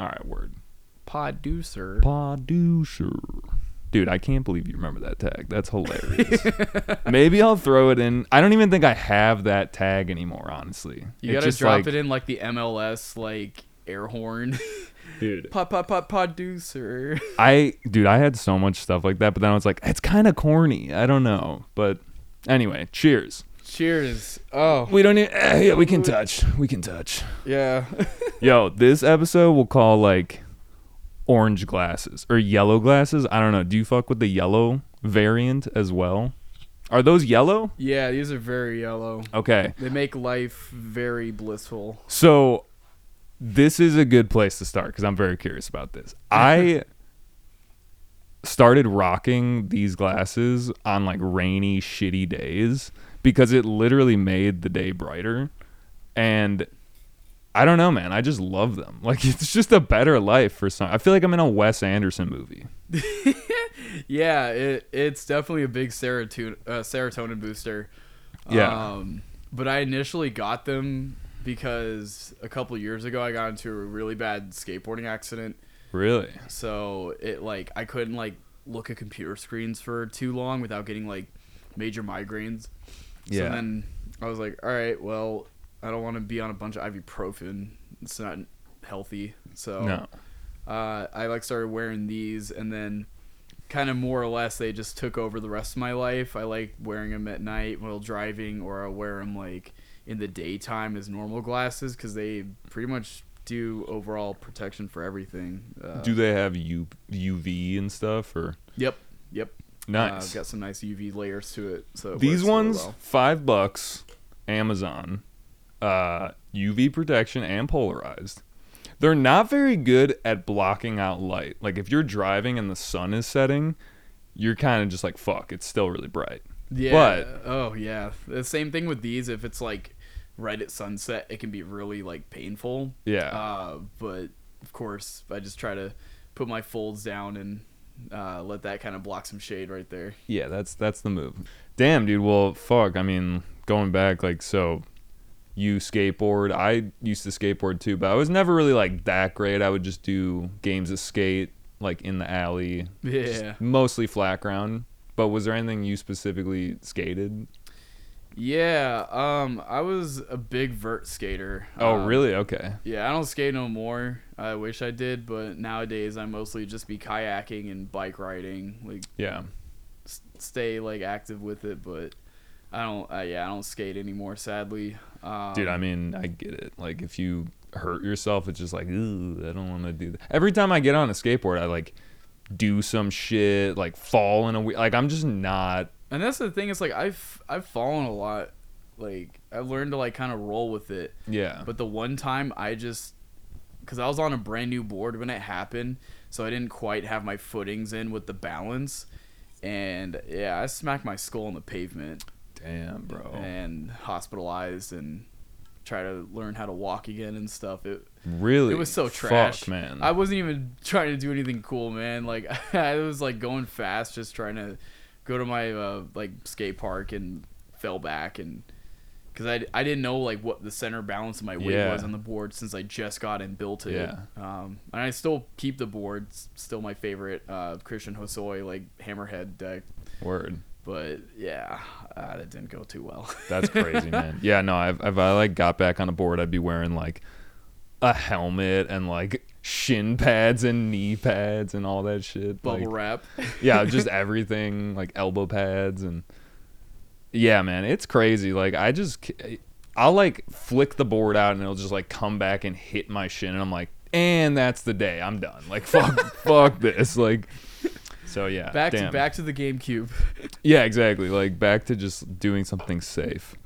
All right, word. Producer. Dude, I can't believe you remember that tag. That's hilarious. Maybe I'll throw it in. I don't even think I have that tag anymore, honestly. You got to drop it in like the MLS like air horn. Dude. Producer. I had so much stuff like that, but then I was like, it's kind of corny. I don't know. But anyway, cheers. Cheers. Oh. We don't need yeah, we can touch. Yeah. Yo, this episode we'll call like orange glasses or yellow glasses. I don't know. Do you fuck with the yellow variant as well? Are those yellow? Yeah, these are very yellow. Okay. They make life very blissful. So this is a good place to start because I'm very curious about this. I started rocking these glasses on like rainy, shitty days because it literally made the day brighter. And I don't know, man. I just love them. Like, it's just a better life for some. I feel like I'm in a Wes Anderson movie. Yeah, it's definitely a big serotonin booster. Yeah. But I initially got them because a couple years ago I got into a really bad skateboarding accident. Really? So it like I couldn't like look at computer screens for too long without getting like major migraines. Yeah. So then I was like, all right, well, I don't want to be on a bunch of ibuprofen. It's not healthy. So no. I like started wearing these, and then kind of more or less they just took over the rest of my life. I like wearing them at night while driving, or I wear them like in the daytime as normal glasses because they pretty much do overall protection for everything. Do they have UV and stuff? Or Yep. Nice. Got some nice UV layers to it. So these ones, really well. $5, Amazon. UV protection and polarized. They're not very good at blocking out light. Like if you're driving and the sun is setting, you're kind of just like, fuck, it's still really bright. Yeah. But oh yeah, the same thing with these. If it's like right at sunset, it can be really like painful. Yeah. But of course, I just try to put my folds down and let that kind of block some shade right there. Yeah, that's the move. Damn, dude. Well, fuck. I mean, going back, like so. You skateboard. I used to skateboard too, but I was never really like that great. I would just do games of skate, like in the alley. Yeah. Mostly flat ground. But was there anything you specifically skated? Yeah. I was a big vert skater. Oh, really? Okay. Yeah. I don't skate no more. I wish I did, but nowadays I mostly just be kayaking and bike riding. Like, yeah. Stay like active with it, but I don't. I don't skate anymore, sadly. Dude, I mean, I get it. Like, if you hurt yourself, it's just like, ooh, I don't want to do that. Every time I get on a skateboard, I like do some shit, like fall in a like. I'm just not. And that's the thing. It's like I've fallen a lot. Like I've learned to like kind of roll with it. Yeah. But the one time I just, because I was on a brand new board when it happened, so I didn't quite have my footings in with the balance, and yeah, I smacked my skull on the pavement. Damn, bro. And hospitalized and try to learn how to walk again and stuff. It was so trash. Fuck, man. I wasn't even trying to do anything cool, man. Like I was like going fast, just trying to go to my like skate park and fell back, and because I didn't know like what the center balance of my weight was on the board since I just got and built it. Yeah. And I still keep the board. It's still my favorite Christian Hosoi like hammerhead deck. Word. But yeah, that didn't go too well. That's crazy, man. Yeah, no, if I like got back on the board, I'd be wearing like a helmet and like shin pads and knee pads and all that shit. Bubble wrap. Yeah, just everything, like elbow pads and yeah, man, it's crazy. Like I'll like flick the board out and it'll just like come back and hit my shin, and I'm like, and that's the day I'm done. Like fuck this. Like. So yeah, back to the GameCube. Yeah, exactly. Like back to just doing something safe.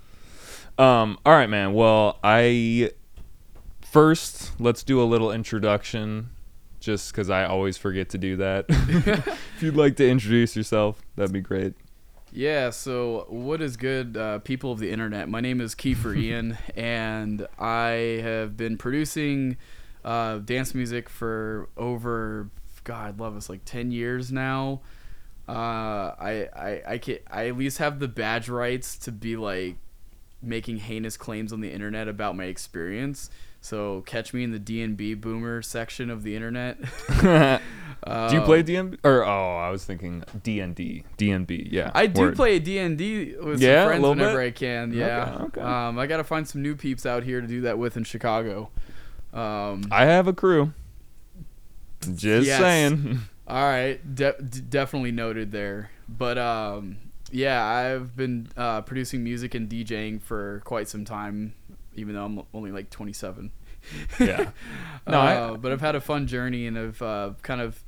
All right, man. Well, let's do a little introduction, just because I always forget to do that. If you'd like to introduce yourself, that'd be great. Yeah. So what is good, people of the internet? My name is Kiefer Ian, and I have been producing dance music for over. God, love us, like 10 years now. I at least have the badge rights to be like making heinous claims on the internet about my experience. So catch me in the DNB boomer section of the internet. Do you play DNB? Or I was thinking DND. DNB, yeah. I do play DND with some friends whenever I can. Yeah. Okay. I got to find some new peeps out here to do that with in Chicago. I have a crew. Just saying. All right. Definitely noted there. But yeah, I've been producing music and DJing for quite some time, even though I'm only like 27. Yeah. No, but I've had a fun journey, and I've kind of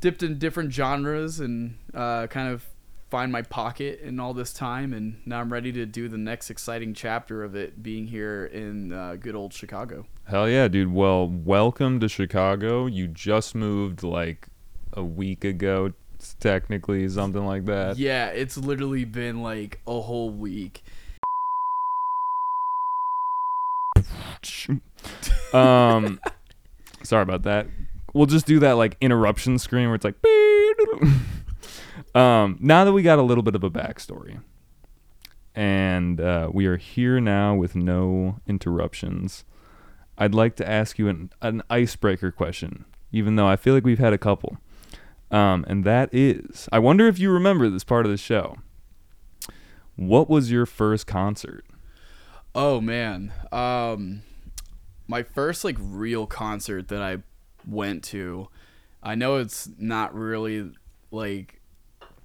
dipped in different genres and kind of find my pocket in all this time. And now I'm ready to do the next exciting chapter of it, being here in good old Chicago. Hell yeah, dude. Well, welcome to Chicago. You just moved like a week ago, technically, something like that. Yeah, it's literally been like a whole week. Sorry about that. We'll just do that like interruption screen where it's like now that we got a little bit of a backstory, and we are here now with no interruptions, I'd like to ask you an icebreaker question, even though I feel like we've had a couple. And that is, I wonder if you remember this part of the show. What was your first concert? Oh man, my first like real concert that I went to, I know it's not really like,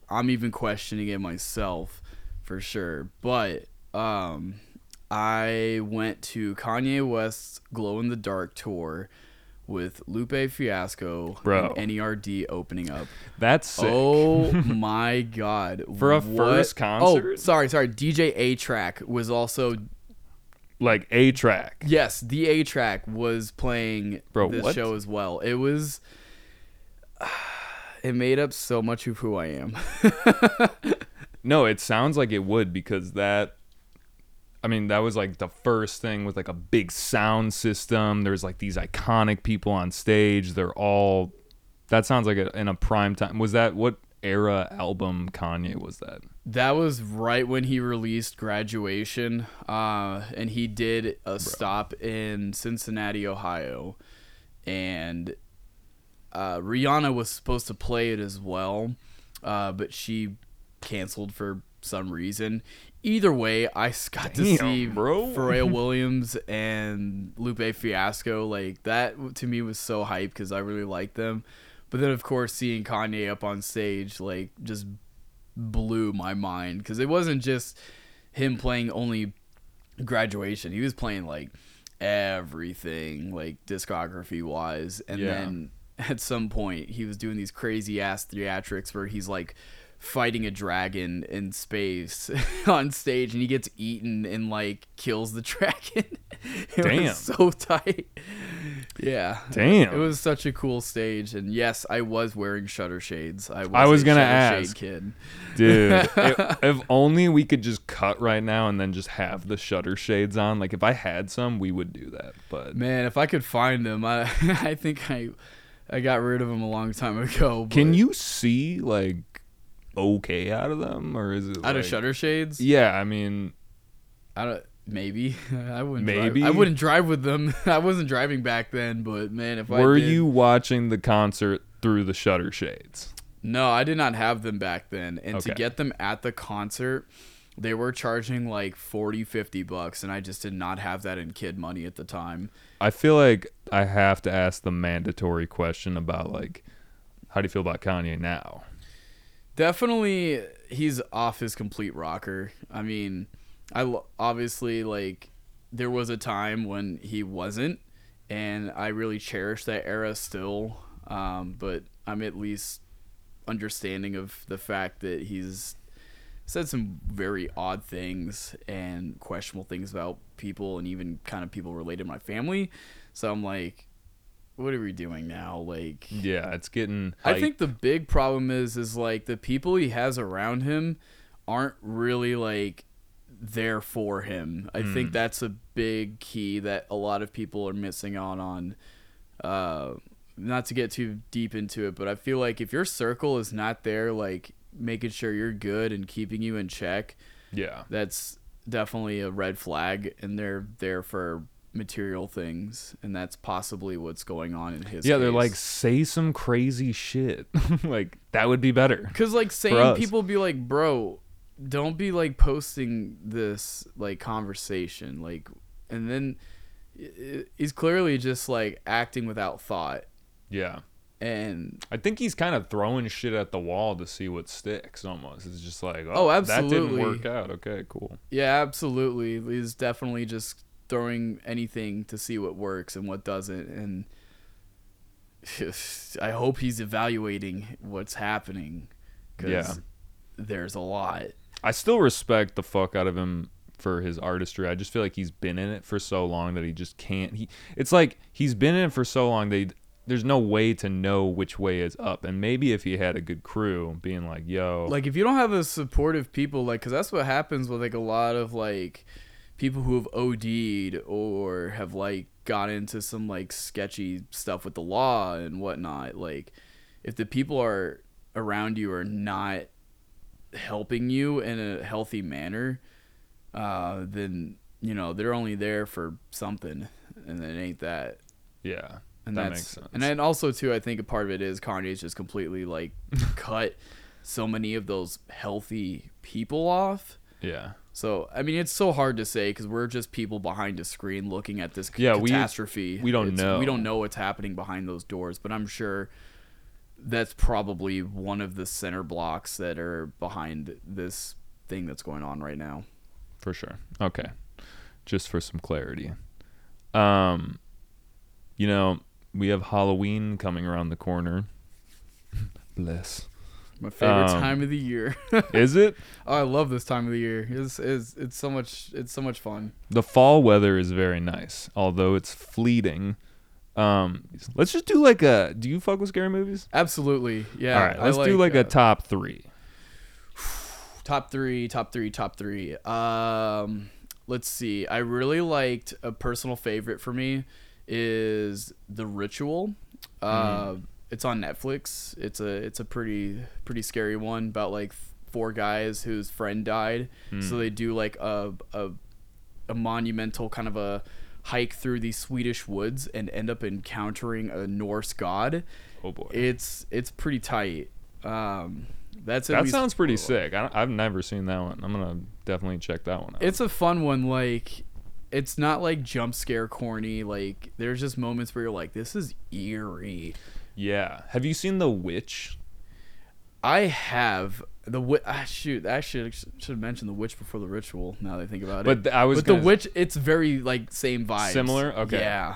I'm even questioning it myself for sure, but I went to Kanye West's Glow in the Dark tour with Lupe Fiasco and N.E.R.D opening up. That's sick. Oh my god. For a first concert? Oh, sorry. DJ A-Trak was also... Like A-Trak. Yes, the A-Trak was playing show as well. It was... It made up so much of who I am. No, it sounds like it would, because that... I mean, that was like the first thing with like a big sound system. There's like these iconic people on stage. They're all... That sounds like in a prime time. Was that... What era album Kanye was that? That was right when he released Graduation, and he did a stop in Cincinnati, Ohio, and Rihanna was supposed to play it as well, but she canceled for some reason. Either way, I got to see Pharrell Williams and Lupe Fiasco. Like, that to me was so hype because I really liked them. But then, of course, seeing Kanye up on stage, like, just blew my mind. Because it wasn't just him playing only Graduation. He was playing, like, everything, like, discography-wise. And then, at some point, he was doing these crazy-ass theatrics where he's, like, fighting a dragon in space on stage. And he gets eaten and, like, kills the dragon. Damn. It was so tight. Yeah. Damn. It was such a cool stage. And yes, I was wearing shutter shades. I was going to ask. Kid. Dude, if only we could just cut right now and then just have the shutter shades on. Like, if I had some, we would do that. But man, if I could find them, I think I got rid of them a long time ago. But... Can you see, like, okay out of them? Or is it out of shutter shades? Yeah, I mean... I don't... Maybe. I wouldn't drive with them. I wasn't driving back then, but man, if I were you watching the concert through the shutter shades? No, I did not have them back then. And to get them at the concert, they were charging like $40-$50, and I just did not have that in kid money at the time. I feel like I have to ask the mandatory question about, like, how do you feel about Kanye now? Definitely, he's off his complete rocker. I mean, obviously, like, there was a time when he wasn't, and I really cherish that era still, but I'm at least understanding of the fact that he's said some very odd things and questionable things about people, and even kind of people related to my family. So I'm like, what are we doing now? Like, yeah, it's getting hype. I think the big problem is like the people he has around him aren't really like there for him. I think that's a big key that a lot of people are missing on. Not to get too deep into it, but I feel like if your circle is not there, like making sure you're good and keeping you in check, yeah, that's definitely a red flag, and they're there for material things, and that's possibly what's going on in his case. They're like, say some crazy shit. Like, that would be better, because like saying, people be like, bro, don't be like posting this like conversation, like, and then he's clearly just like acting without thought. Yeah. And I think he's kind of throwing shit at the wall to see what sticks almost. It's just like, oh, absolutely. That didn't work out. Okay, cool. Yeah, absolutely. He's definitely just throwing anything to see what works and what doesn't. And I hope he's evaluating what's happening, because there's a lot. I still respect the fuck out of him for his artistry. I just feel like he's been in it for so long that he just can't. It's like he's been in it for so long that there's no way to know which way is up. And maybe if he had a good crew being like, yo. Like, if you don't have a supportive people, like, because that's what happens with, like, a lot of, like, people who have OD'd or have, like, got into some, like, sketchy stuff with the law and whatnot. Like, if the people are around you are not helping you in a healthy manner, then, you know, they're only there for something. And it ain't that. Yeah. And that makes sense. And then also, too, I think a part of it is Kanye's just completely, like, cut so many of those healthy people off. Yeah. So, I mean, it's so hard to say, because we're just people behind a screen looking at this catastrophe. We don't know. We don't know what's happening behind those doors, but I'm sure that's probably one of the center blocks that are behind this thing that's going on right now. For sure. Okay. Just for some clarity. You know, we have Halloween coming around the corner. Bless. My favorite time of the year. Is it? Oh, I love this time of the year. It's so much fun. The fall weather is very nice, although it's fleeting. Let's just do like a... Do you fuck with scary movies? Absolutely, yeah. All right, let's do like a top three. Top three. Let's see. I really liked, a personal favorite for me is The Ritual. It's on Netflix. It's a pretty scary one about like four guys whose friend died. So they do like a monumental kind of a hike through the Swedish woods and end up encountering a Norse god. Oh boy. It's pretty tight. That sounds pretty sick. I've never seen that one. I'm gonna definitely check that one out. It's a fun one. Like, it's not like jump scare corny. Like, there's just moments where you're like, this is eerie. Yeah. Have you seen The Witch? I have. I should mention The Witch before The Ritual, now that I think about it. But The Witch, it's very like same vibe. Similar? Okay. Yeah,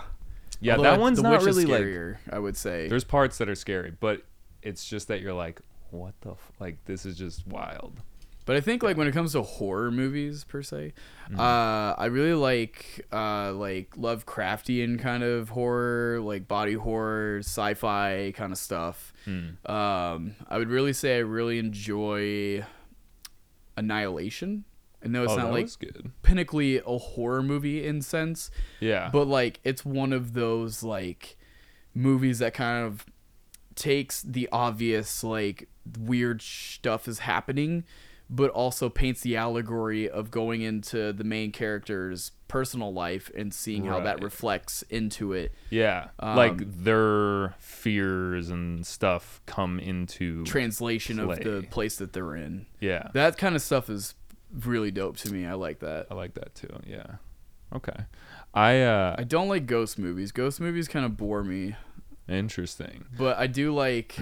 although that one's the not witch really is scarier, like, I would say. There's parts that are scary, but it's just that you're like, what the like, this is just wild. But I think, like, when it comes to horror movies, per se, I really like Lovecraftian kind of horror, like body horror, sci-fi kind of stuff. I would really say I really enjoy Annihilation. I know it's not, like, pinnacly a horror movie in sense. Yeah. But, like, it's one of those, like, movies that kind of takes the obvious, like, weird stuff is happening, but also paints the allegory of going into the main character's personal life and seeing how that reflects into it. Yeah. Like, their fears and stuff come into translation of the place that they're in. Yeah. That kind of stuff is really dope to me. I like that. I like that too. Yeah. Okay. I don't like ghost movies. Ghost movies kind of bore me. Interesting. But I do like,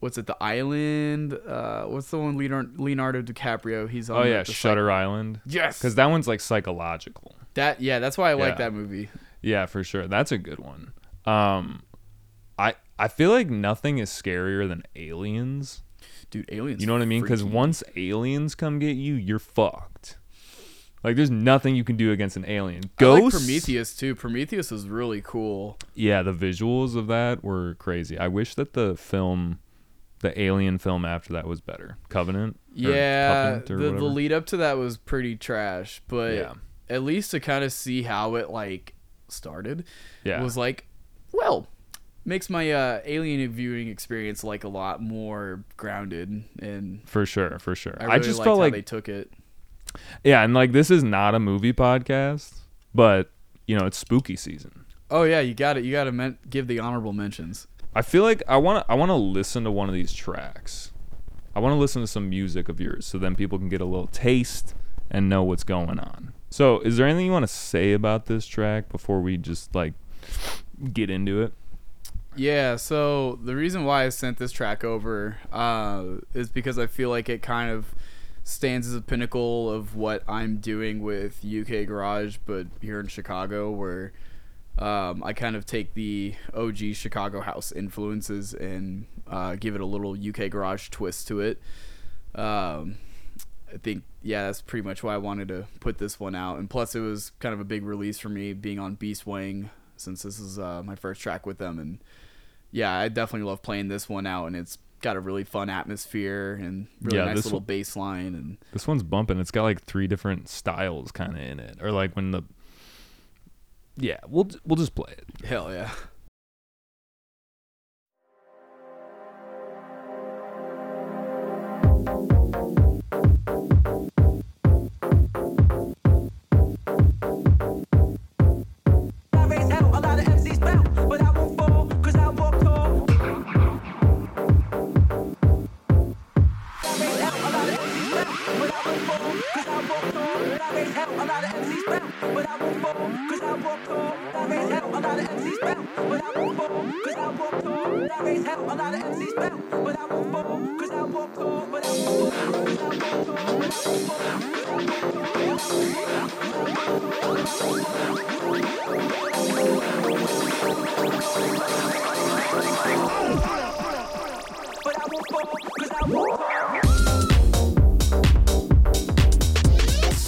what's it? The Island. What's the one? Leonardo DiCaprio. He's on. Oh yeah, Shutter Island. Yes. Because that one's like psychological. That's why I like that movie. Yeah, for sure. That's a good one. I feel like nothing is scarier than aliens. Dude, aliens. You know what I mean? Because once aliens come get you, you're fucked. Like, there's nothing you can do against an alien. Ghosts? I like Prometheus, too. Prometheus is really cool. Yeah, the visuals of that were crazy. I wish that the alien film after that was better. Covenant? Yeah, the lead up to that was pretty trash, but at least to kind of see how it, like, started was like, well, makes my alien viewing experience, like, a lot more grounded. And for sure. I really just felt like they took it. Yeah, and like this is not a movie podcast, but you know it's spooky season. Oh yeah, you got it. You got to give the honorable mentions. I feel like I want to listen to one of these tracks. I want to listen to some music of yours, so then people can get a little taste and know what's going on. So, is there anything you want to say about this track before we just like get into it? Yeah. So the reason why I sent this track over is because I feel like it kind of stands as a pinnacle of what I'm doing with UK Garage, but here in Chicago, where I kind of take the OG Chicago house influences and give it a little UK Garage twist to it. I think, yeah, that's pretty much why I wanted to put this one out. And plus, it was kind of a big release for me being on Beast Wing, since this is my first track with them. And yeah, I definitely love playing this one out, and it's got a really fun atmosphere and really nice little bass line. And this one's bumping. It's got like three different styles kind of in it, or like when the... Yeah, we'll just play it. Hell yeah.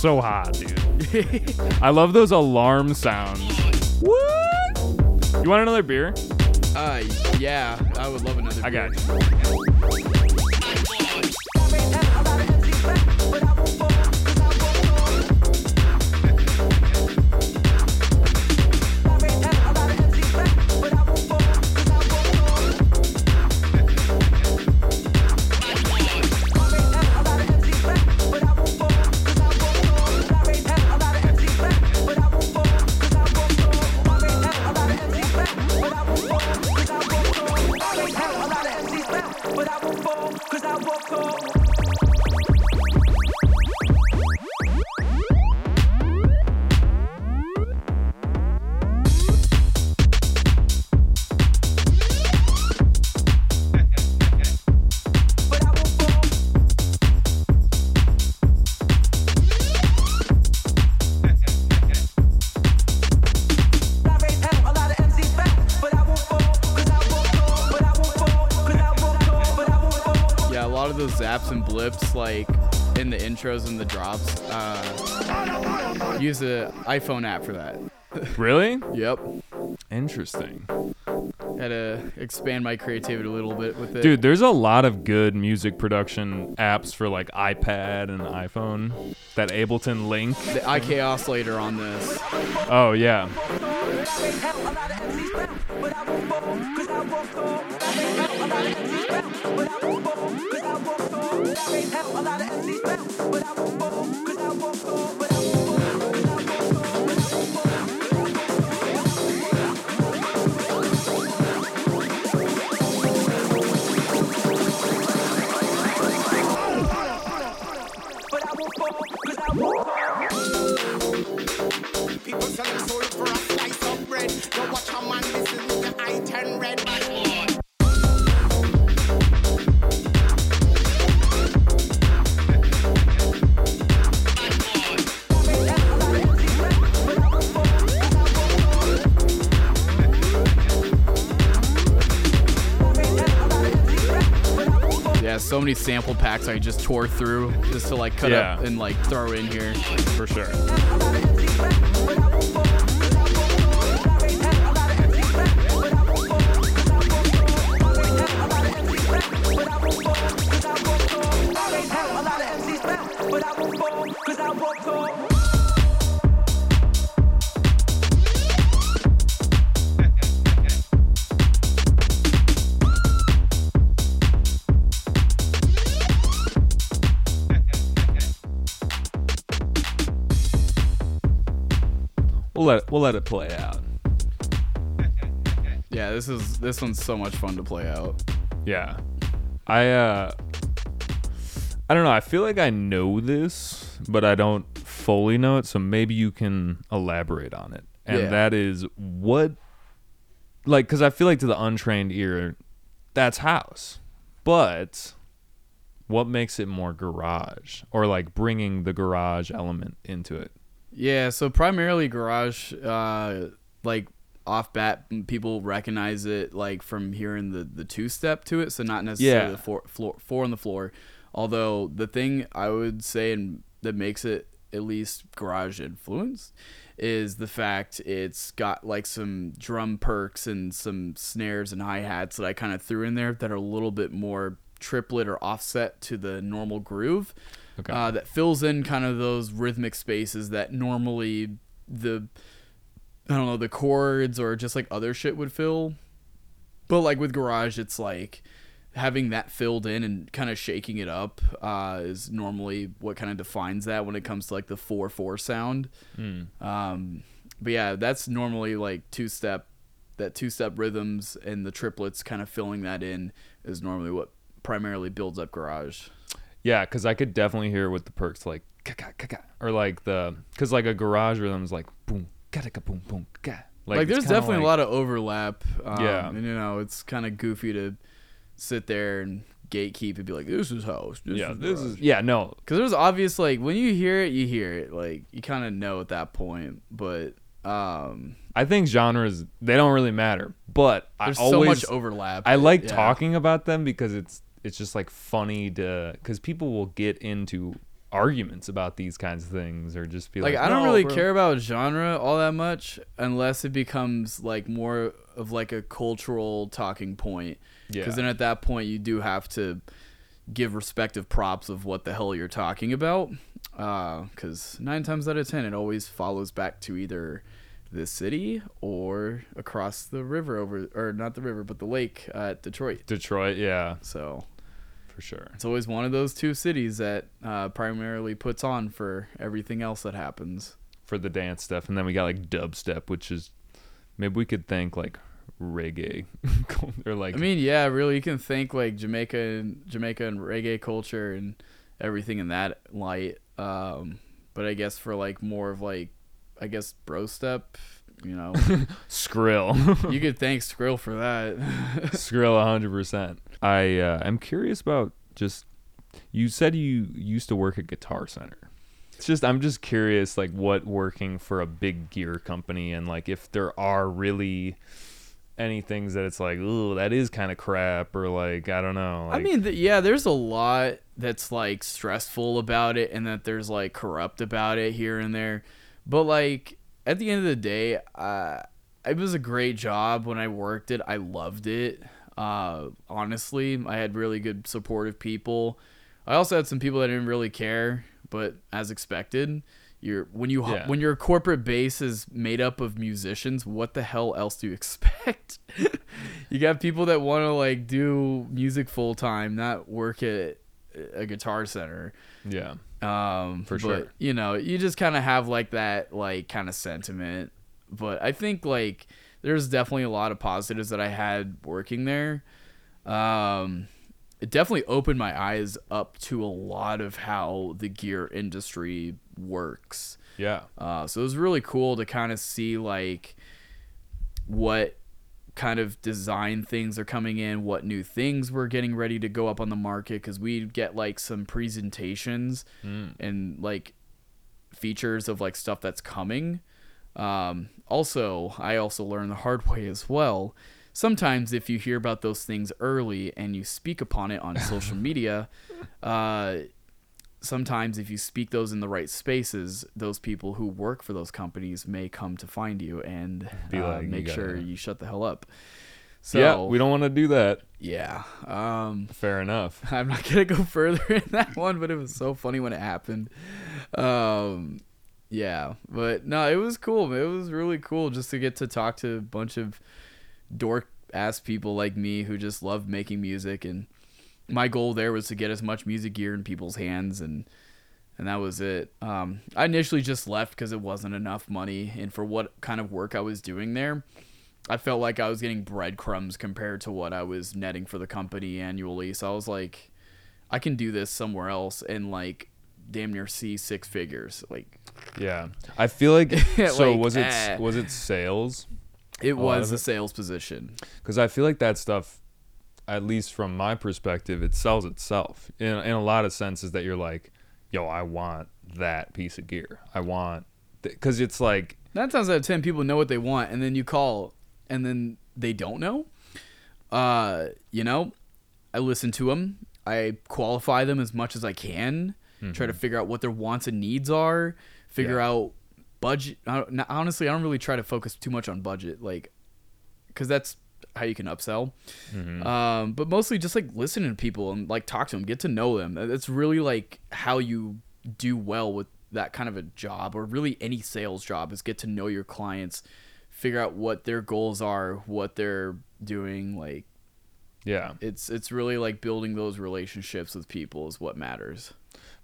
So hot, dude. I love those alarm sounds. What? You want another beer? Yeah, I would love another beer. I got those zaps and blips like in the intros and the drops. Use an iPhone app for that. Really? Yep. Interesting. Had to expand my creativity a little bit with it. Dude, there's a lot of good music production apps for like iPad and iPhone. That Ableton link. The IK oscillator on this. Oh, yeah. So many sample packs I just tore through just to like cut up and like throw in here. For sure. We'll let it play out. Yeah, this one's so much fun to play out. Yeah, I don't know. I feel like I know this, but I don't fully know it. So maybe you can elaborate on it. And that is what, like, because I feel like to the untrained ear, that's house. But what makes it more garage, or like bringing the garage element into it? Yeah, so primarily garage, like off bat, people recognize it like from hearing the two-step to it, so not necessarily the four on the floor. Although the thing I would say that makes it at least garage influenced is the fact it's got like some drum perks and some snares and hi-hats that I kind of threw in there that are a little bit more triplet or offset to the normal groove. Okay. That fills in kind of those rhythmic spaces that normally the chords or just like other shit would fill. But like with garage, it's like having that filled in and kind of shaking it up is normally what kind of defines that when it comes to like the 4/4 sound. But yeah, that's normally like two-step rhythms and the triplets kind of filling that in is normally what primarily builds up garage. Yeah, because I could definitely hear with the perks like ka-ka-ka-ka, or like because like a garage rhythm is like boom ka-ka boom boom ka. Like there's definitely like a lot of overlap. And it's kind of goofy to sit there and gatekeep and be like, this is house. This is garage. Because there's obvious, like, when you hear it. Like, you kind of know at that point. But I think genres, they don't really matter. But there's so much overlap. I like talking about them because it's just like funny to, because people will get into arguments about these kinds of things or just be like I don't really care about genre all that much unless it becomes like more of like a cultural talking point. Yeah. Because then at that point you do have to give respective props of what the hell you're talking about. Because 9 times out of 10 it always follows back to either the city or across the river but the lake at Detroit. Detroit, yeah. So for sure. It's always one of those two cities that primarily puts on for everything else that happens. For the dance stuff. And then we got like dubstep, which is, maybe we could thank like reggae. Or like, I mean, yeah, really, you can thank like Jamaica and reggae culture and everything in that light. But I guess for like more of like, I guess bro step, you know. Skrill. You could thank Skrill for that. Skrill 100%. I am curious about just, you said you used to work at Guitar Center. It's just, I'm just curious like what working for a big gear company and like if there are really any things that it's like, ooh, that is kind of crap, or like, I don't know. Like, I mean, there's a lot that's like stressful about it and that there's like corrupt about it here and there. But like at the end of the day, it was a great job when I worked it. I loved it. Honestly, I had really good supportive people. I also had some people that didn't really care, but as expected, when your corporate base is made up of musicians, what the hell else do you expect? You got people that want to like do music full time, not work at a Guitar Center. Yeah. For sure. But, you know, you just kind of have like that like kind of sentiment. But I think like there's definitely a lot of positives that I had working there. It definitely opened my eyes up to a lot of how the gear industry works. Yeah. So it was really cool to kind of see like what kind of design things are coming in, what new things we're getting ready to go up on the market, because we get like some presentations and like features of like stuff that's coming. I also learned the hard way as well. Sometimes if you hear about those things early and you speak upon it on social media, sometimes if you speak those in the right spaces, those people who work for those companies may come to find you and make sure you shut the hell up. So yeah, we don't want to do that. Yeah. Fair enough. I'm not going to go further in that one, but it was so funny when it happened. Yeah, but no, it was cool. It was really cool just to get to talk to a bunch of dork-ass people like me who just love making music, and my goal there was to get as much music gear in people's hands and and that was it. I initially just left because it wasn't enough money, and for what kind of work I was doing there, I felt like I was getting breadcrumbs compared to what I was netting for the company annually. So I was like, I can do this somewhere else and like damn near see six figures. Like, yeah, I feel like so like, was it sales? It was a sales position. Because I feel like that stuff, at least from my perspective, it sells itself in a lot of senses. That you're like, yo, I want that piece of gear. I want, because it's like 9 times out of 10 people know what they want, and then you call and then they don't know. You know, I listen to them. I qualify them as much as I can. Mm-hmm. Try to figure out what their wants and needs are. Figure out budget. Honestly, I don't really try to focus too much on budget, like, because that's how you can upsell. Mm-hmm. But mostly just like listen to people and like talk to them, get to know them. That's really like how you do well with that kind of a job, or really any sales job, is get to know your clients, figure out what their goals are, what they're doing. Like, yeah, it's really like building those relationships with people is what matters.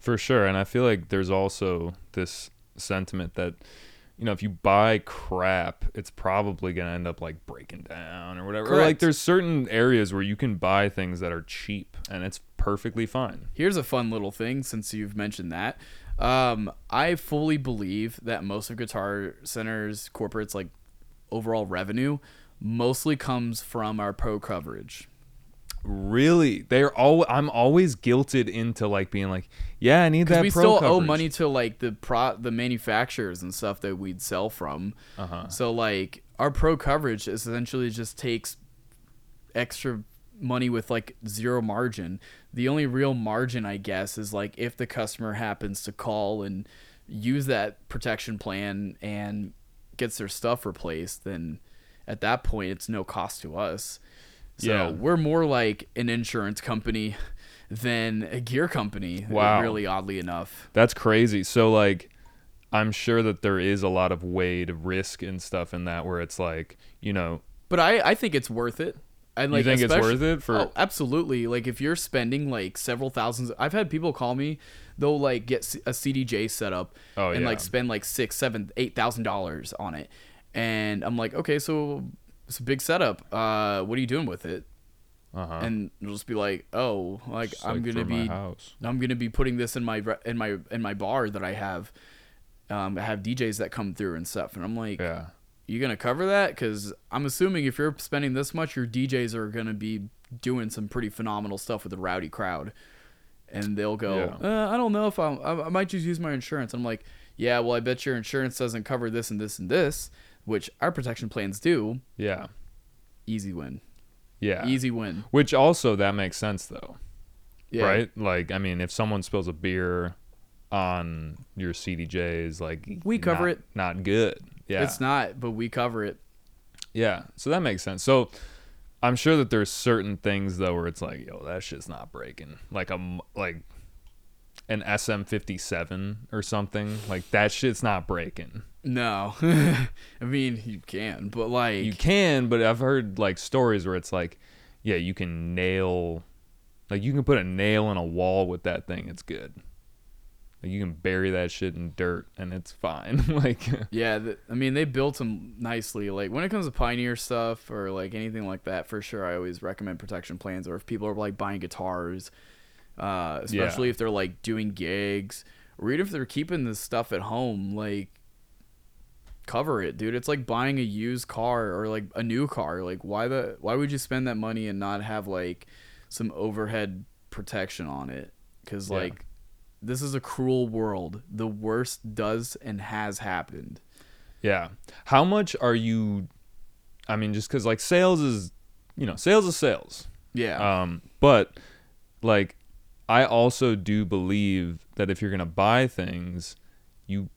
For sure. And I feel like there's also this sentiment that, you know, if you buy crap, it's probably going to end up like breaking down or whatever. Or like there's certain areas where you can buy things that are cheap and it's perfectly fine. Here's a fun little thing, since you've mentioned that. I fully believe that most of Guitar Center's corporates, like overall revenue, mostly comes from our pro coverage. Really? I'm always guilted into like being like, yeah, I need that pro coverage. Because we still owe money to like the manufacturers and stuff that we'd sell from. Uh-huh. So like our pro coverage essentially just takes extra money with like zero margin. The only real margin, I guess, is like if the customer happens to call and use that protection plan and gets their stuff replaced, then at that point it's no cost to us. So we're more like an insurance company than a gear company. Wow. Really, oddly enough. That's crazy. So like, I'm sure that there is a lot of weighed risk and stuff in that, where it's like, you know. But I think it's worth it. I like. You think it's worth it for? Oh, absolutely. Like if you're spending like several thousands, I've had people call me, they'll like get a CDJ set up and like spend like $6,000-$8,000 on it, and I'm like, okay, so. It's a big setup. What are you doing with it? Uh-huh. And it'll just be like, oh, like it's I'm like gonna be, I'm gonna be putting this in my bar that I have. I have DJs that come through and stuff, and I'm like, yeah, you gonna cover that? Because I'm assuming if you're spending this much, your DJs are gonna be doing some pretty phenomenal stuff with a rowdy crowd, and they'll go, I don't know if I might just use my insurance. I'm like, yeah, well, I bet your insurance doesn't cover this and this and this. Which our protection plans do. Yeah. Easy win. Yeah. Easy win. Which also, that makes sense, though. Yeah. Right? Like, I mean, if someone spills a beer on your CDJs, like... We cover it. Not good. Yeah. It's not, but we cover it. Yeah. So that makes sense. So I'm sure that there's certain things, though, where it's like, yo, that shit's not breaking. Like an SM57 or something. Like, that shit's not breaking. No. I mean, you can, but I've heard like stories where it's like, yeah, you can put a nail in a wall with that thing. It's good. Like, you can bury that shit in dirt and it's fine. Like, yeah, I mean, they built them nicely. Like when it comes to Pioneer stuff or like anything like that, for sure, I always recommend protection plans. Or if people are like buying guitars, especially if they're like doing gigs, or even if they're keeping this stuff at home, like, cover it, dude. It's like buying a used car or like a new car. Like why would you spend that money and not have like some overhead protection on it? Because like this is a cruel world. The worst does and has happened. Yeah. How much are you? I mean, just because like sales is sales. Yeah. But like I also do believe that if you're gonna buy things, you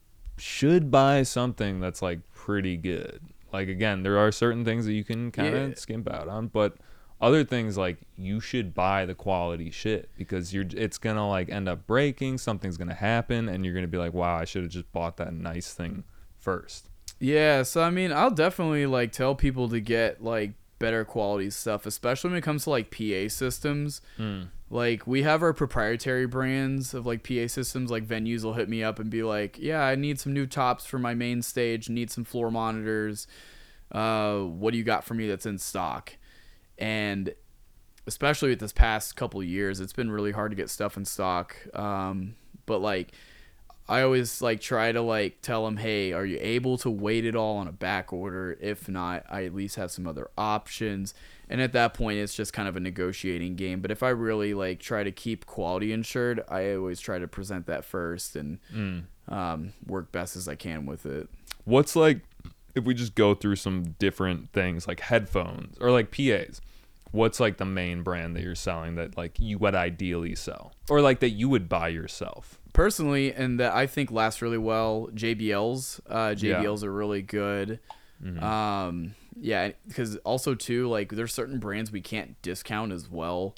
should buy something that's like pretty good. Like, again, there are certain things that you can kind of skimp out on, but other things, like, you should buy the quality shit, because it's gonna like end up breaking, something's gonna happen, and you're gonna be like, wow, I should have just bought that nice thing first. Yeah. So I mean, I'll definitely like tell people to get like better quality stuff, especially when it comes to like PA systems. Like we have our proprietary brands of like PA systems. Like venues will hit me up and be like, yeah, I need some new tops for my main stage, need some floor monitors, what do you got for me that's in stock? And especially with this past couple years, it's been really hard to get stuff in stock. But like I always like try to like tell them, hey, are you able to wait at all on a back order? If not, I at least have some other options. And at that point, it's just kind of a negotiating game. But if I really like try to keep quality insured, I always try to present that first and work best as I can with it. What's like, if we just go through some different things like headphones or like PAs, what's like the main brand that you're selling that like you would ideally sell or like that you would buy yourself? Personally, and that I think lasts really well, JBLs. JBLs are really good. Yeah, because also too, like there's certain brands we can't discount as well.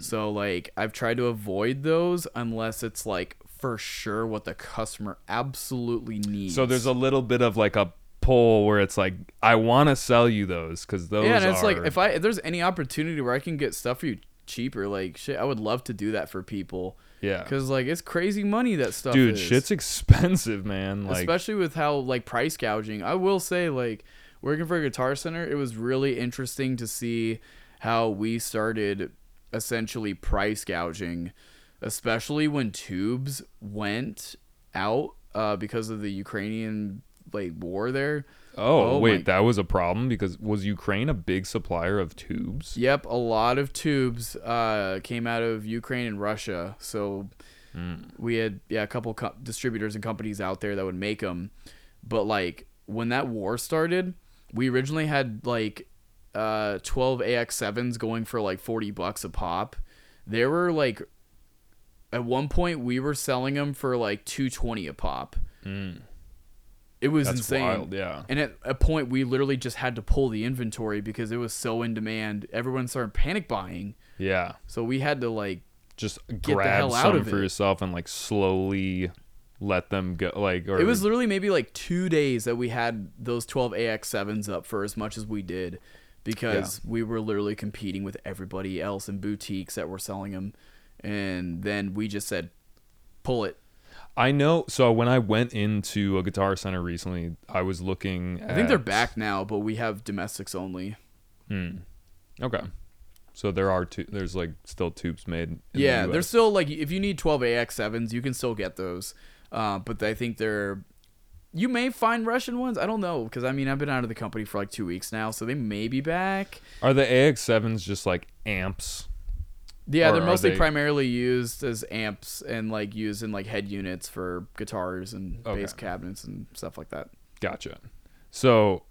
So like I've tried to avoid those unless it's like for sure what the customer absolutely needs. So there's a little bit of like a pull where it's like I want to sell you those because those. Yeah, and it's like if there's any opportunity where I can get stuff for you cheaper, like shit, I would love to do that for people. Yeah, because like it's crazy money that stuff is. Shit's expensive, man. Like, especially with how like price gouging. I will say, like working for a Guitar Center, it was really interesting to see how we started essentially price gouging, especially when tubes went out because of the Ukrainian like war there. Oh wait, that was a problem because was Ukraine a big supplier of tubes? Yep, a lot of tubes came out of Ukraine and Russia. So we had a couple distributors and companies out there that would make them. But like when that war started, we originally had like 12 AX7s going for like $40 a pop. There were like at one point we were selling them for like $220 a pop. It was insane. Wild, yeah. And at a point, we literally just had to pull the inventory because it was so in demand. Everyone started panic buying. Yeah. So we had to like just grab some for yourself and like slowly let them go. Like, or it was literally maybe like 2 days that we had those 12 AX7s up for as much as we did because we were literally competing with everybody else in boutiques that were selling them. And then we just said, pull it. I know. So when I went into a Guitar Center recently, I was looking at... I think they're back now, but we have domestics only. Okay. So there are there's like still tubes made in the US. There's still like... If you need 12 AX7s, you can still get those. But I think they're... You may find Russian ones. I don't know. Because I mean, I've been out of the company for like 2 weeks now, so they may be back. Are the AX7s just like amps? Yeah, they're mostly primarily used as amps and like used in like head units for guitars and bass cabinets and stuff like that. Gotcha. So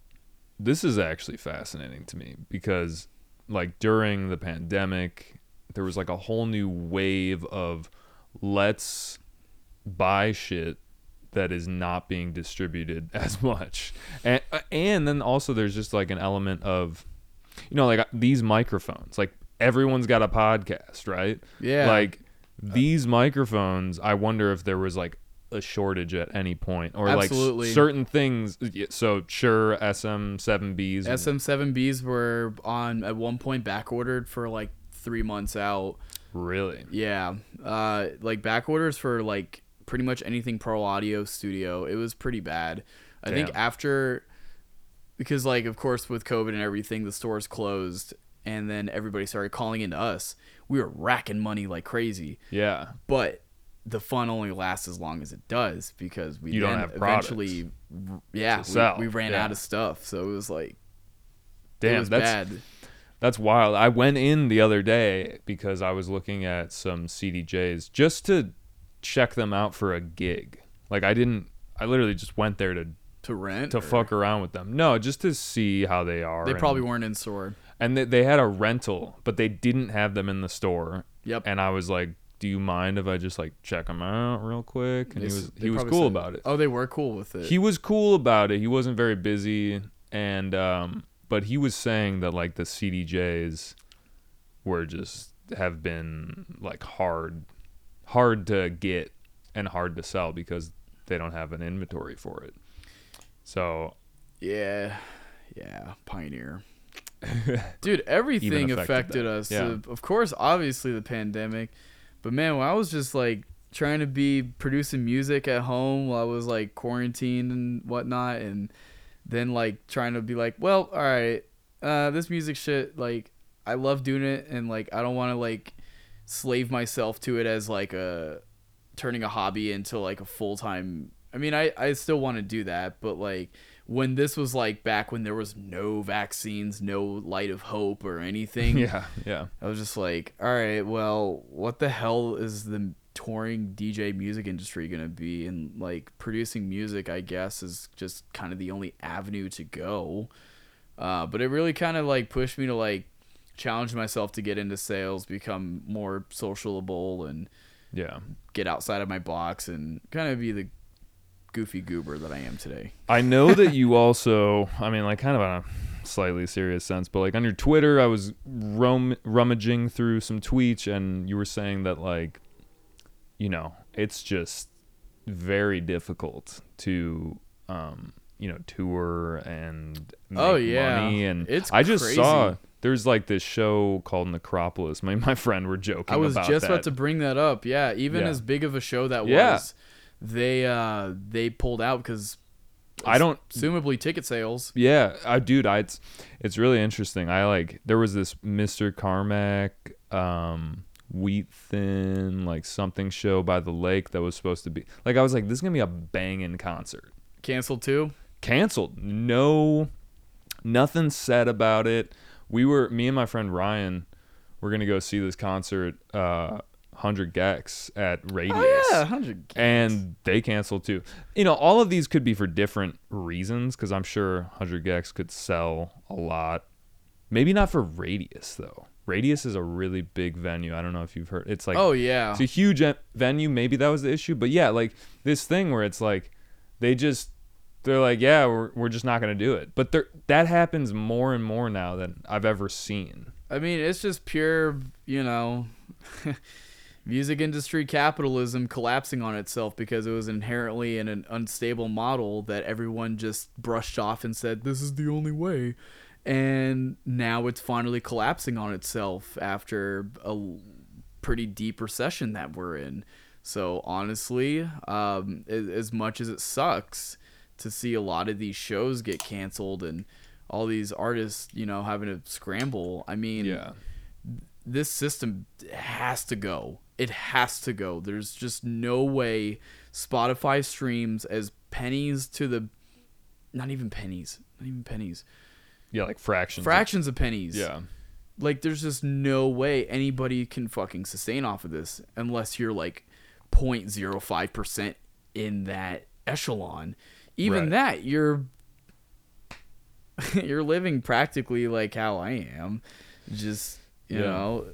this is actually fascinating to me because like during the pandemic, there was like a whole new wave of let's buy shit that is not being distributed as much. And then also there's just like an element of, you know, like these microphones, like everyone's got a podcast, right? Yeah. Like these microphones, I wonder if there was like a shortage at any point or like certain things. So sure, SM7Bs were on at one point back ordered for like 3 months out. Really? Yeah. Like back orders for like pretty much anything pro audio studio. It was pretty bad. I think after, because like of course with COVID and everything, the stores closed. And then everybody started calling into us. We were racking money like crazy. Yeah. But the fun only lasts as long as it does because we don't have eventually products. We ran out of stuff. So it was like, damn, bad. That's wild. I went in the other day because I was looking at some CDJs just to check them out for a gig. Like I literally just went there to rent to fuck around with them. No, just to see how they are. They probably weren't in store. And they had a rental, but they didn't have them in the store. Yep. And I was like, do you mind if I just like check them out real quick? And he was cool about it. Oh, they were cool with it. He was cool about it. He wasn't very busy. And but he was saying that like the CDJs were just have been like hard to get and hard to sell because they don't have an inventory for it. So, yeah. Pioneer. Dude, everything affected us. Yeah. Of course, obviously the pandemic. But man, when I was just like trying to be producing music at home while I was like quarantined and whatnot, and then like trying to be like, well, all right, this music shit, like I love doing it, and like I don't want to like slave myself to it as like a turning a hobby into like a full-time. I mean, I still want to do that, but like when this was like back when there was no vaccines, no light of hope or anything. Yeah. I was just like, all right, well, what the hell is the touring DJ music industry going to be? And like producing music, I guess, is just kind of the only avenue to go. But it really kind of like pushed me to like challenge myself to get into sales, become more sociable, and get outside of my box and kind of be the goofy goober that I am today. I know that you also, I mean, like kind of on a slightly serious sense, but like on your Twitter, I was rummaging through some tweets, and you were saying that like, you know, it's just very difficult to, you know, tour and make money. And it's I just crazy. Saw there's like this show called Necropolis. Me and my friend were joking about that. I was just about to bring that up. Yeah. Even as big of a show that was, they pulled out because I don't assumably ticket sales. Yeah. It's really interesting. I like, there was this Mr. Carmack, Wheat Thin, like something show by the lake that was supposed to be like, I was like, this is going to be a banging concert. Canceled too? Canceled. No, nothing said about it. Me and my friend Ryan were going to go see this concert, 100 Gex at Radius. Oh, yeah, 100 Gex. And they canceled too. You know, all of these could be for different reasons, because I'm sure 100 Gex could sell a lot. Maybe not for Radius, though. Radius is a really big venue. I don't know if you've heard. It's like, oh, yeah. It's a huge venue. Maybe that was the issue. But yeah, like this thing where it's like, they're like, yeah, we're just not going to do it. But that happens more and more now than I've ever seen. I mean, it's just pure, you know, music industry capitalism collapsing on itself, because it was inherently in an unstable model that everyone just brushed off and said, this is the only way. And now it's finally collapsing on itself after a pretty deep recession that we're in. So honestly, as much as it sucks to see a lot of these shows get canceled and all these artists, you know, having to scramble, I mean, this system has to go. It has to go. There's just no way. Spotify streams as pennies to the, not even pennies. Yeah, like fractions of pennies. Yeah. Like, there's just no way anybody can fucking sustain off of this unless you're like 0.05% in that echelon. Even that, you're living practically like how I am. Just, you know,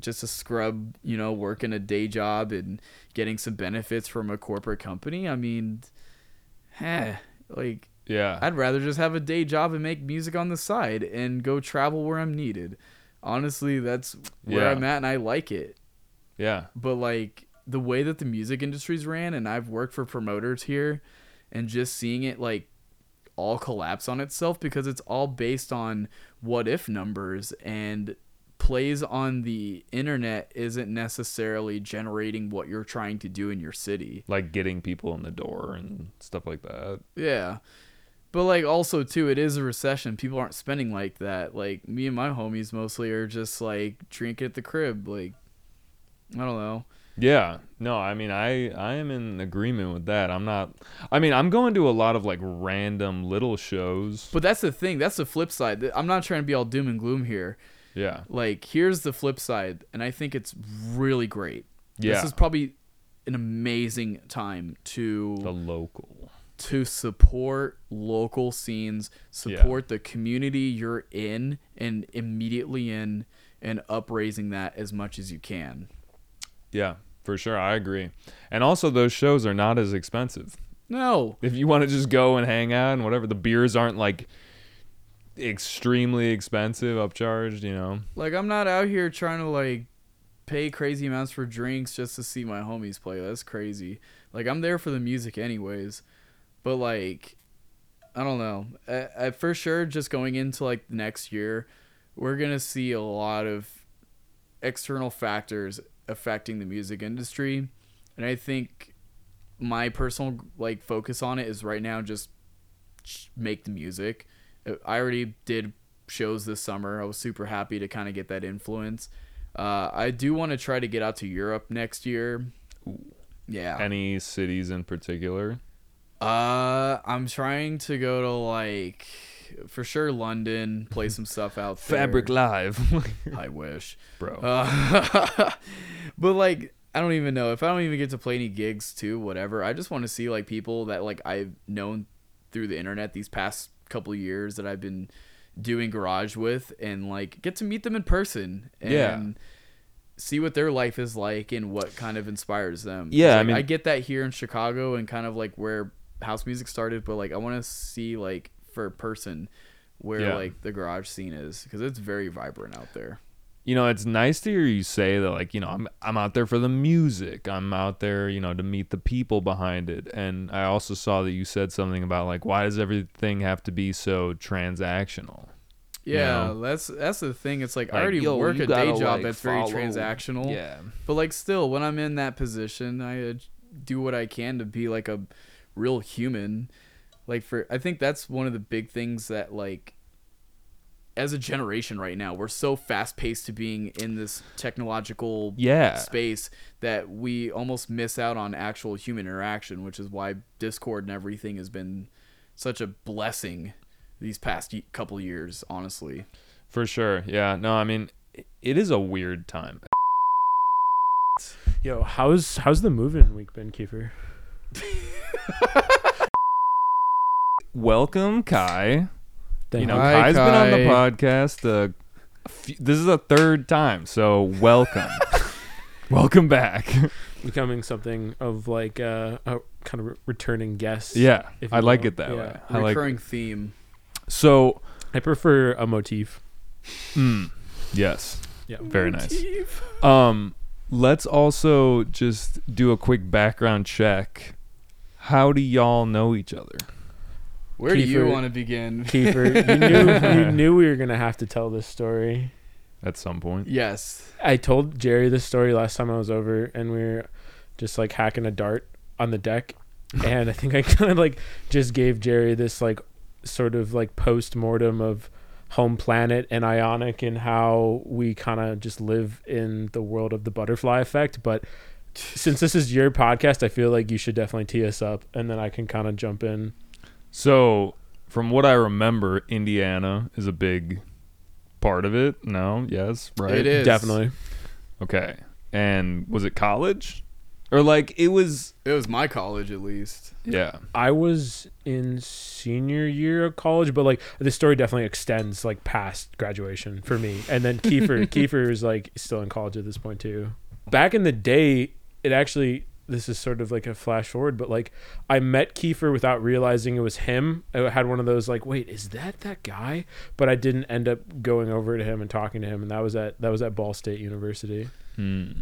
just a scrub, you know, working a day job and getting some benefits from a corporate company. I mean, like, yeah, I'd rather just have a day job and make music on the side and go travel where I'm needed. Honestly, that's where I'm at, and I like it. Yeah. But like the way that the music industry's ran, and I've worked for promoters here, and just seeing it like all collapse on itself, because it's all based on what if numbers, and plays on the internet isn't necessarily generating what you're trying to do in your city. Like getting people in the door and stuff like that. Yeah. But like also too, it is a recession. People aren't spending like that. Like me and my homies mostly are just like drinking at the crib. Like, I don't know. Yeah. No, I mean, I am in agreement with that. I'm going to a lot of like random little shows. But that's the thing. That's the flip side. I'm not trying to be all doom and gloom here. Yeah. Like, here's the flip side, and I think it's really great. Yeah. This is probably an amazing time to support local scenes, support the community you're in and immediately in, and upraising that as much as you can. Yeah, for sure. I agree. And also, those shows are not as expensive. No. If you want to just go and hang out and whatever, the beers aren't like extremely expensive, upcharged, you know. Like, I'm not out here trying to like pay crazy amounts for drinks just to see my homies play. That's crazy. Like, I'm there for the music anyways. But like, I don't know. I for sure, just going into like next year, we're going to see a lot of external factors affecting the music industry. And I think my personal like focus on it is right now just make the music. I already did shows this summer. I was super happy to kind of get that influence. I do want to try to get out to Europe next year. Ooh. Yeah. Any cities in particular? I'm trying to go to like for sure London, play some stuff out there. Fabric Live. I wish, bro. But like I don't even know if I don't even get to play any gigs too, whatever. I just want to see like people that like I've known through the internet these past couple of years that I've been doing garage with, and like get to meet them in person and see what their life is like and what kind of inspires them. Yeah, like, I mean, I get that here in Chicago and kind of like where house music started, but like I want to see like for person where like the garage scene is, because it's very vibrant out there. You know, it's nice to hear you say that, like, you know, I'm out there for the music. I'm out there, you know, to meet the people behind it. And I also saw that you said something about, like, why does everything have to be so transactional? Yeah, you know? that's the thing. It's like I already work a day job that's follow. Very transactional. Yeah. But, like, still, when I'm in that position, I do what I can to be, like, a real human. Like, I think that's one of the big things that, like, as a generation right now, we're so fast paced to being in this technological space that we almost miss out on actual human interaction, which is why Discord and everything has been such a blessing these past couple years, honestly. For sure. Yeah. No, I mean, it is a weird time. Yo, how's the move-in week been, Kiefer? Welcome, Kai. Thank you know, Kai's been on the podcast. This is the third time, so welcome. Welcome back. Becoming something of like a kind of returning guest. Yeah, I like it that way. Recurring theme. So I prefer a motif. Yes. Yeah. Very motif. Nice. Let's also just do a quick background check. How do y'all know each other? Where do you want to begin? Kiefer, you knew we were going to have to tell this story. At some point. Yes. I told Jerry this story last time I was over, and we were just, like, hacking a dart on the deck. And I think I kind of, like, just gave Jerry this, like, sort of, like, post-mortem of Home Planet and Ionic and how we kind of just live in the world of the butterfly effect. But since this is your podcast, I feel like you should definitely tee us up, and then I can kind of jump in. So, from what I remember, Indiana is a big part of it. No? Yes? Right? It is. Definitely. Okay. And was it college? Or, like, it was... It was my college, at least. Yeah. I was in senior year of college, but, like, this story definitely extends, like, past graduation for me. And then Kiefer is, like, still in college at this point, too. Back in the day, it actually... This is sort of like a flash forward, but like I met Kiefer without realizing it was him. I had one of those like, wait, is that guy? But I didn't end up going over to him and talking to him, and that was at Ball State University.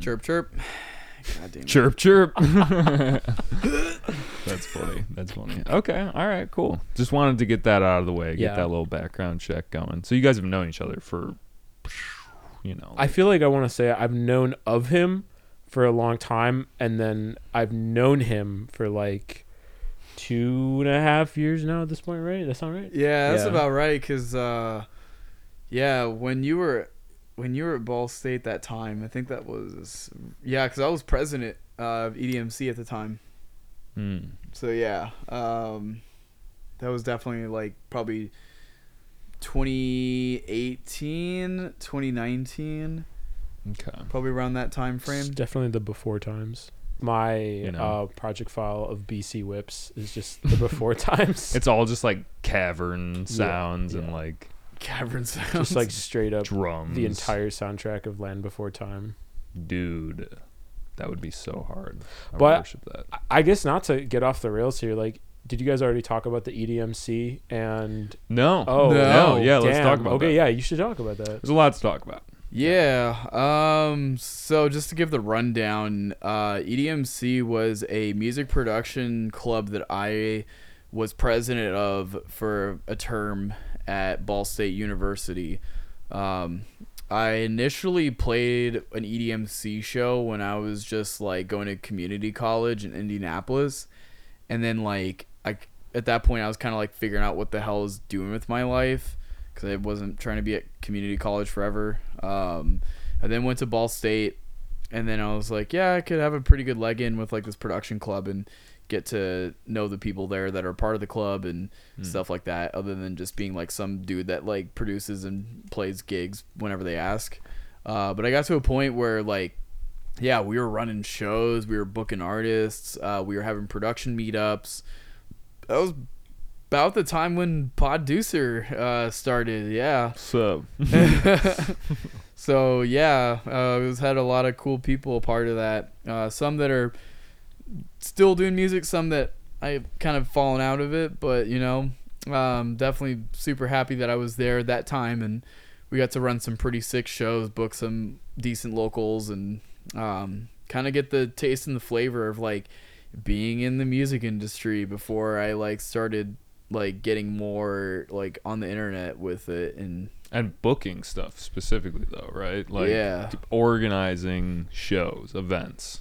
Chirp chirp. God damn it. Chirp chirp. That's funny. Okay, all right, cool. Just wanted to get that out of the way, get that little background check going. So you guys have known each other for, you know. Like, I feel like I want to say I've known of him for a long time, and then I've known him for like 2.5 years now at this point, right? That's not right. Yeah, that's about right. Cause when you were at Ball State that time, I think that was cause I was president of EDMC at the time. So that was definitely like probably 2018, 2019. Okay. Probably around that time frame. It's definitely the before times. My project file of BC Whips is just the before times. It's all just like cavern sounds and like cavern sounds. Just like straight up drums. The entire soundtrack of Land Before Time. Dude, that would be so hard. I worship that. I guess not to get off the rails here, like, did you guys already talk about the EDMC and No. Oh no. Yeah, let's talk about that. Okay, yeah, you should talk about that. There's a lot to talk about. Yeah, so just to give the rundown, EDMC was a music production club that I was president of for a term at Ball State University. I initially played an EDMC show when I was just like going to community college in Indianapolis. And then like at that point I was kind of like figuring out what the hell I was doing with my life, because I wasn't trying to be at community college forever. I then went to Ball State, and then I was like, yeah, I could have a pretty good leg in with like this production club and get to know the people there that are part of the club and stuff like that, other than just being like some dude that like produces and plays gigs whenever they ask. But I got to a point where like, yeah, we were running shows, we were booking artists, we were having production meetups. That was about the time when Podducer started. Yeah. So so yeah, we've had a lot of cool people a part of that, some that are still doing music, some that I've kind of fallen out of it, but you know, definitely super happy that I was there that time, and we got to run some pretty sick shows, book some decent locals, and kind of get the taste and the flavor of like being in the music industry before I like started like getting more like on the internet with it and booking stuff specifically though, right? Like yeah. Organizing shows, events.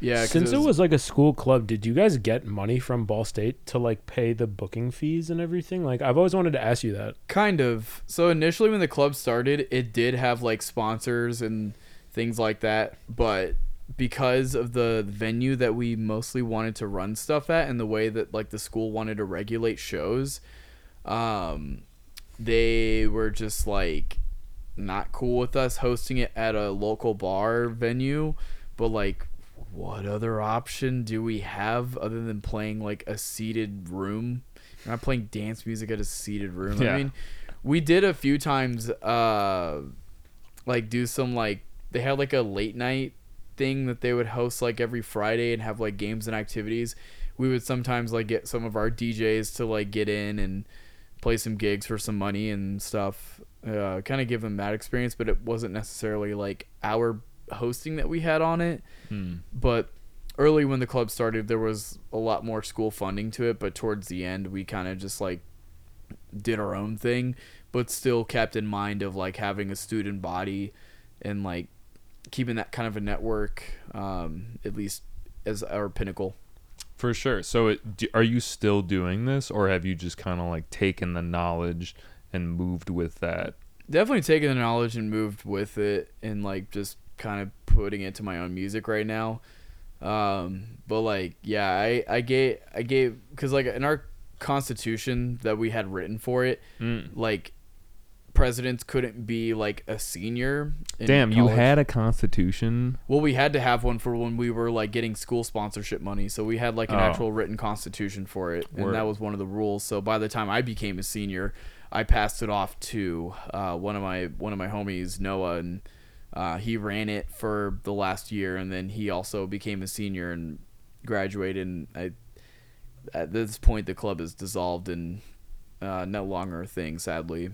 Yeah, since it was like a school club, did you guys get money from Ball State to like pay the booking fees and everything? Like I've always wanted to ask you that. Kind of. So initially when the club started, it did have like sponsors and things like that, but because of the venue that we mostly wanted to run stuff at and the way that like the school wanted to regulate shows, they were just like not cool with us hosting it at a local bar venue, but like what other option do we have other than playing like a seated room? We're not playing dance music at a seated room. Yeah. I mean, we did a few times like do some like, they had like a late night thing that they would host like every Friday and have like games and activities. We would sometimes like get some of our DJs to like get in and play some gigs for some money and stuff, kind of give them that experience, but it wasn't necessarily like our hosting that we had on it. But early when the club started, there was a lot more school funding to it, but towards the end we kind of just like did our own thing, but still kept in mind of like having a student body and like keeping that kind of a network, at least as our pinnacle. For sure. So are you still doing this, or have you just kind of like taken the knowledge and moved with that? Definitely taken the knowledge and moved with it, and like just kind of putting it to my own music right now. But like yeah, I gave because like in our constitution that we had written for it, like presidents couldn't be like a senior in damn college. You had a constitution? Well, we had to have one for when we were like getting school sponsorship money, so we had like an actual written constitution for it. Word. And that was one of the rules. So by the time I became a senior, I passed it off to one of my homies, Noah, and he ran it for the last year, and then he also became a senior and graduated. And at this point, the club is dissolved and no longer a thing, sadly.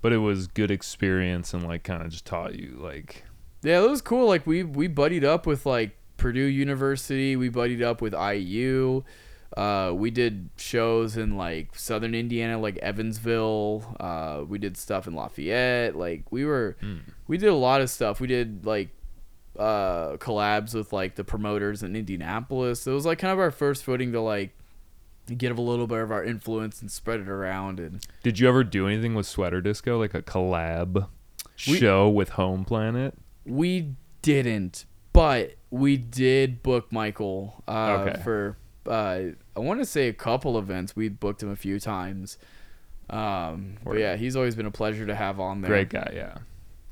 But it was good experience, and like kind of just taught you, like yeah, it was cool. Like we buddied up with like Purdue University, we buddied up with IU. We did shows in like southern Indiana, like Evansville. We did stuff in Lafayette. Like we did a lot of stuff. We did like collabs with like the promoters in Indianapolis. So it was like kind of our first footing to like give a little bit of our influence and spread it around. And did you ever do anything with Sweater Disco, like a collab show with Home Planet? We didn't, but we did book Michael for. I want to say a couple events. We booked him a few times. But yeah, he's always been a pleasure to have on there. Great guy. Yeah,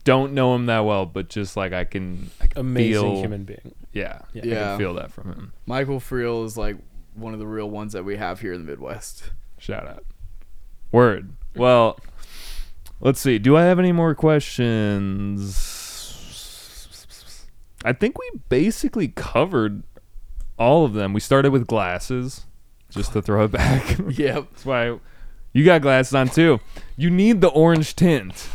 don't know him that well, but just like I can amazing feel, human being. Yeah. I can feel that from him. Michael Friel is like one of the real ones that we have here in the Midwest. Shout out. Word. Well, let's see, do I have any more questions? I think we basically covered all of them. We started with glasses, just to throw it back. Yep. That's why you got glasses on too. You need the orange tint.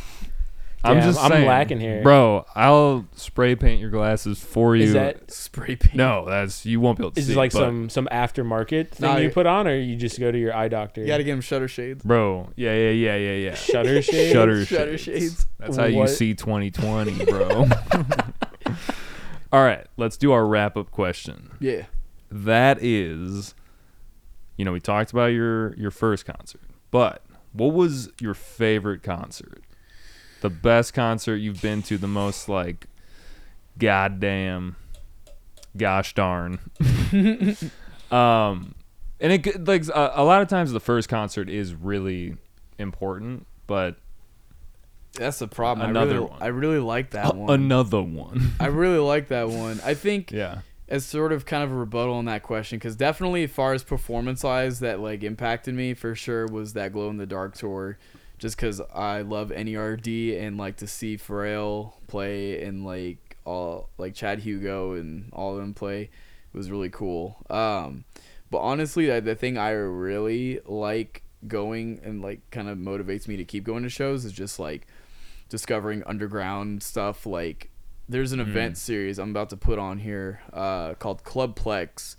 I'm lacking here, bro. I'll spray paint your glasses for you. Is that spray paint? No, that's you won't be able to. Is it like some aftermarket thing you put on, or you just go to your eye doctor? You gotta give him shutter shades, bro. Yeah. Shutter shades. Shutter shades. That's how you see 2020, bro. All right, let's do our wrap up question. Yeah, that is, you know, we talked about your first concert, but what was your favorite concert? The best concert you've been to, the most like, goddamn, gosh darn. And it like a lot of times the first concert is really important, but that's the problem. I really like that one. Another one. I really like that one. I think as sort of kind of a rebuttal on that question, because definitely as far as performance wise, that like impacted me for sure was that Glow in the Dark tour. Just because I love N.E.R.D. and like to see Pharrell play and like all like Chad Hugo and all of them play, it was really cool. But honestly, the thing I really like going and like kind of motivates me to keep going to shows is just like discovering underground stuff. Like there's an event series I'm about to put on here called Club Plex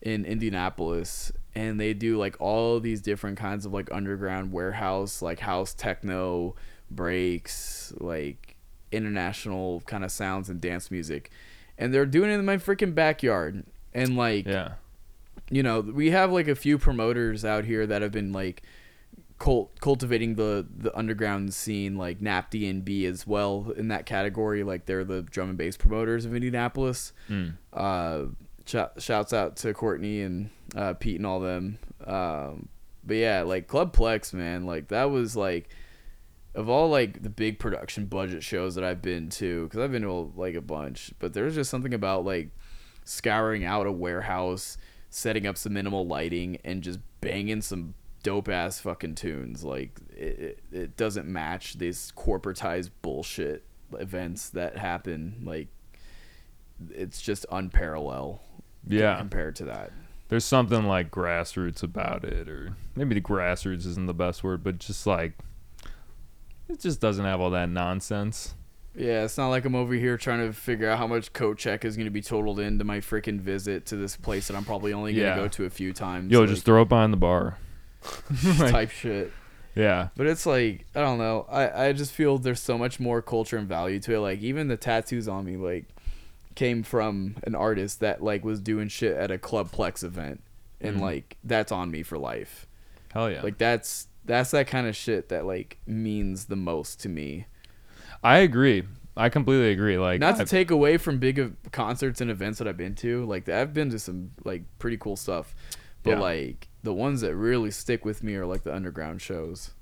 in Indianapolis. And they do like all these different kinds of like underground warehouse, like house techno, breaks, like international kind of sounds and dance music. And they're doing it in my freaking backyard. And like, you know, we have like a few promoters out here that have been like cultivating the underground scene, like Nap DNB as well in that category. Like they're the drum and bass promoters of Indianapolis. Shouts out to Courtney and Pete and all them. But yeah, like Club Plex, man, like that was like of all like the big production budget shows that I've been to, because I've been to like a bunch, but there's just something about like scouring out a warehouse, setting up some minimal lighting and just banging some dope ass fucking tunes. Like it doesn't match these corporatized bullshit events that happen. Like it's just unparalleled compared to that. There's something like grassroots about it, or maybe the grassroots isn't the best word, but just like it just doesn't have all that nonsense. Yeah, it's not like I'm over here trying to figure out how much coat check is going to be totaled into my freaking visit to this place that I'm probably only going to go to a few times. Yo, like, just throw it behind the bar. Like, type shit. Yeah. But it's like, I don't know. I just feel there's so much more culture and value to it. Like even the tattoos on me, like, came from an artist that like was doing shit at a Club Plex event, and like that's on me for life. Hell yeah. Like that's that kind of shit that like means the most to me. I agree. I completely agree. Like not to take away from big concerts and events that I've been to, like I've been to some like pretty cool stuff, but like the ones that really stick with me are like the underground shows.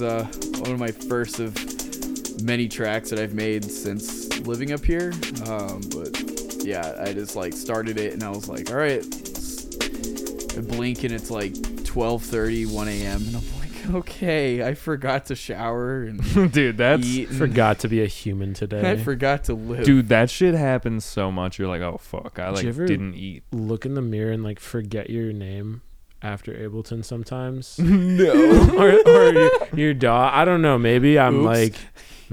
was one of my first of many tracks that I've made since living up here. But yeah, I just like started it and I was like, all right, I blink and it's like 12:30, 1 a.m. and I'm like, okay, I forgot to shower and dude, that's forgot to be a human today. I forgot to live. Dude, that shit happens so much. You're like, oh fuck, I like didn't eat. Look in the mirror and like forget your name after Ableton sometimes. No. or your dog. I don't know. Maybe I'm oops. Like.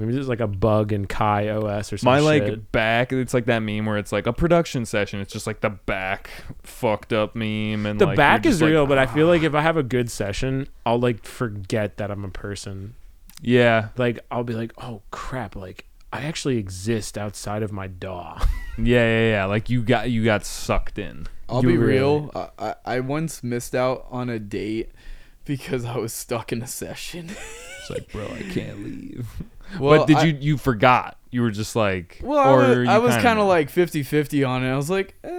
Maybe there's like a bug in Kai OS or something. My like shit. Back, it's like that meme where it's like a production session. It's just like the back fucked up meme. And the like back is real, like, but I feel like if I have a good session, I'll like forget that I'm a person. Yeah. Like I'll be like, oh crap, like I actually exist outside of my DAW. Yeah. Like you got sucked in. I'll you be real. I once missed out on a date because I was stuck in a session. It's like, bro, I can't leave. Well, but you forgot? You were just like... Well, I was kind of like 50-50 on it. I was like, I'm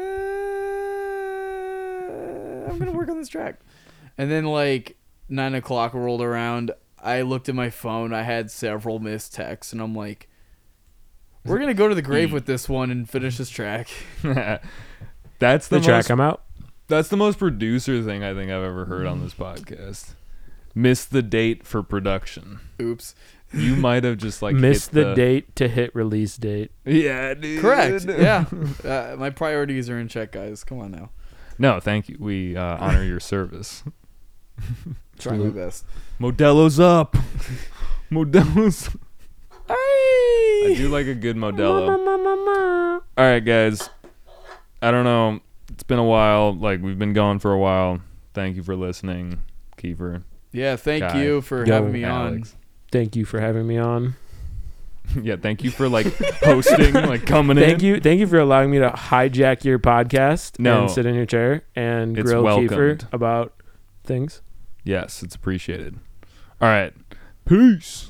going to work on this track. And then like 9 o'clock rolled around. I looked at my phone. I had several missed texts. And I'm like, we're going to go to the grave with this one and finish this track. That's the track I'm out. That's the most producer thing I think I've ever heard on this podcast. Missed the date for production. Oops. You might have just like missed the date to hit release date. Yeah, dude. Correct. Yeah. My priorities are in check, guys. Come on now. No, thank you. We honor your service. Try my best. Modelo's up. Modelo's. I do like a good Modelo. All right, guys. I don't know. It's been a while. Like, we've been gone for a while. Thank you for listening, Kiefer. Yeah, thank you for having me on. Thank you for having me on. Yeah, thank you for like hosting, like coming in. Thank you for allowing me to hijack your podcast and sit in your chair and grill Kiefer about things. Yes, it's appreciated. All right. Peace.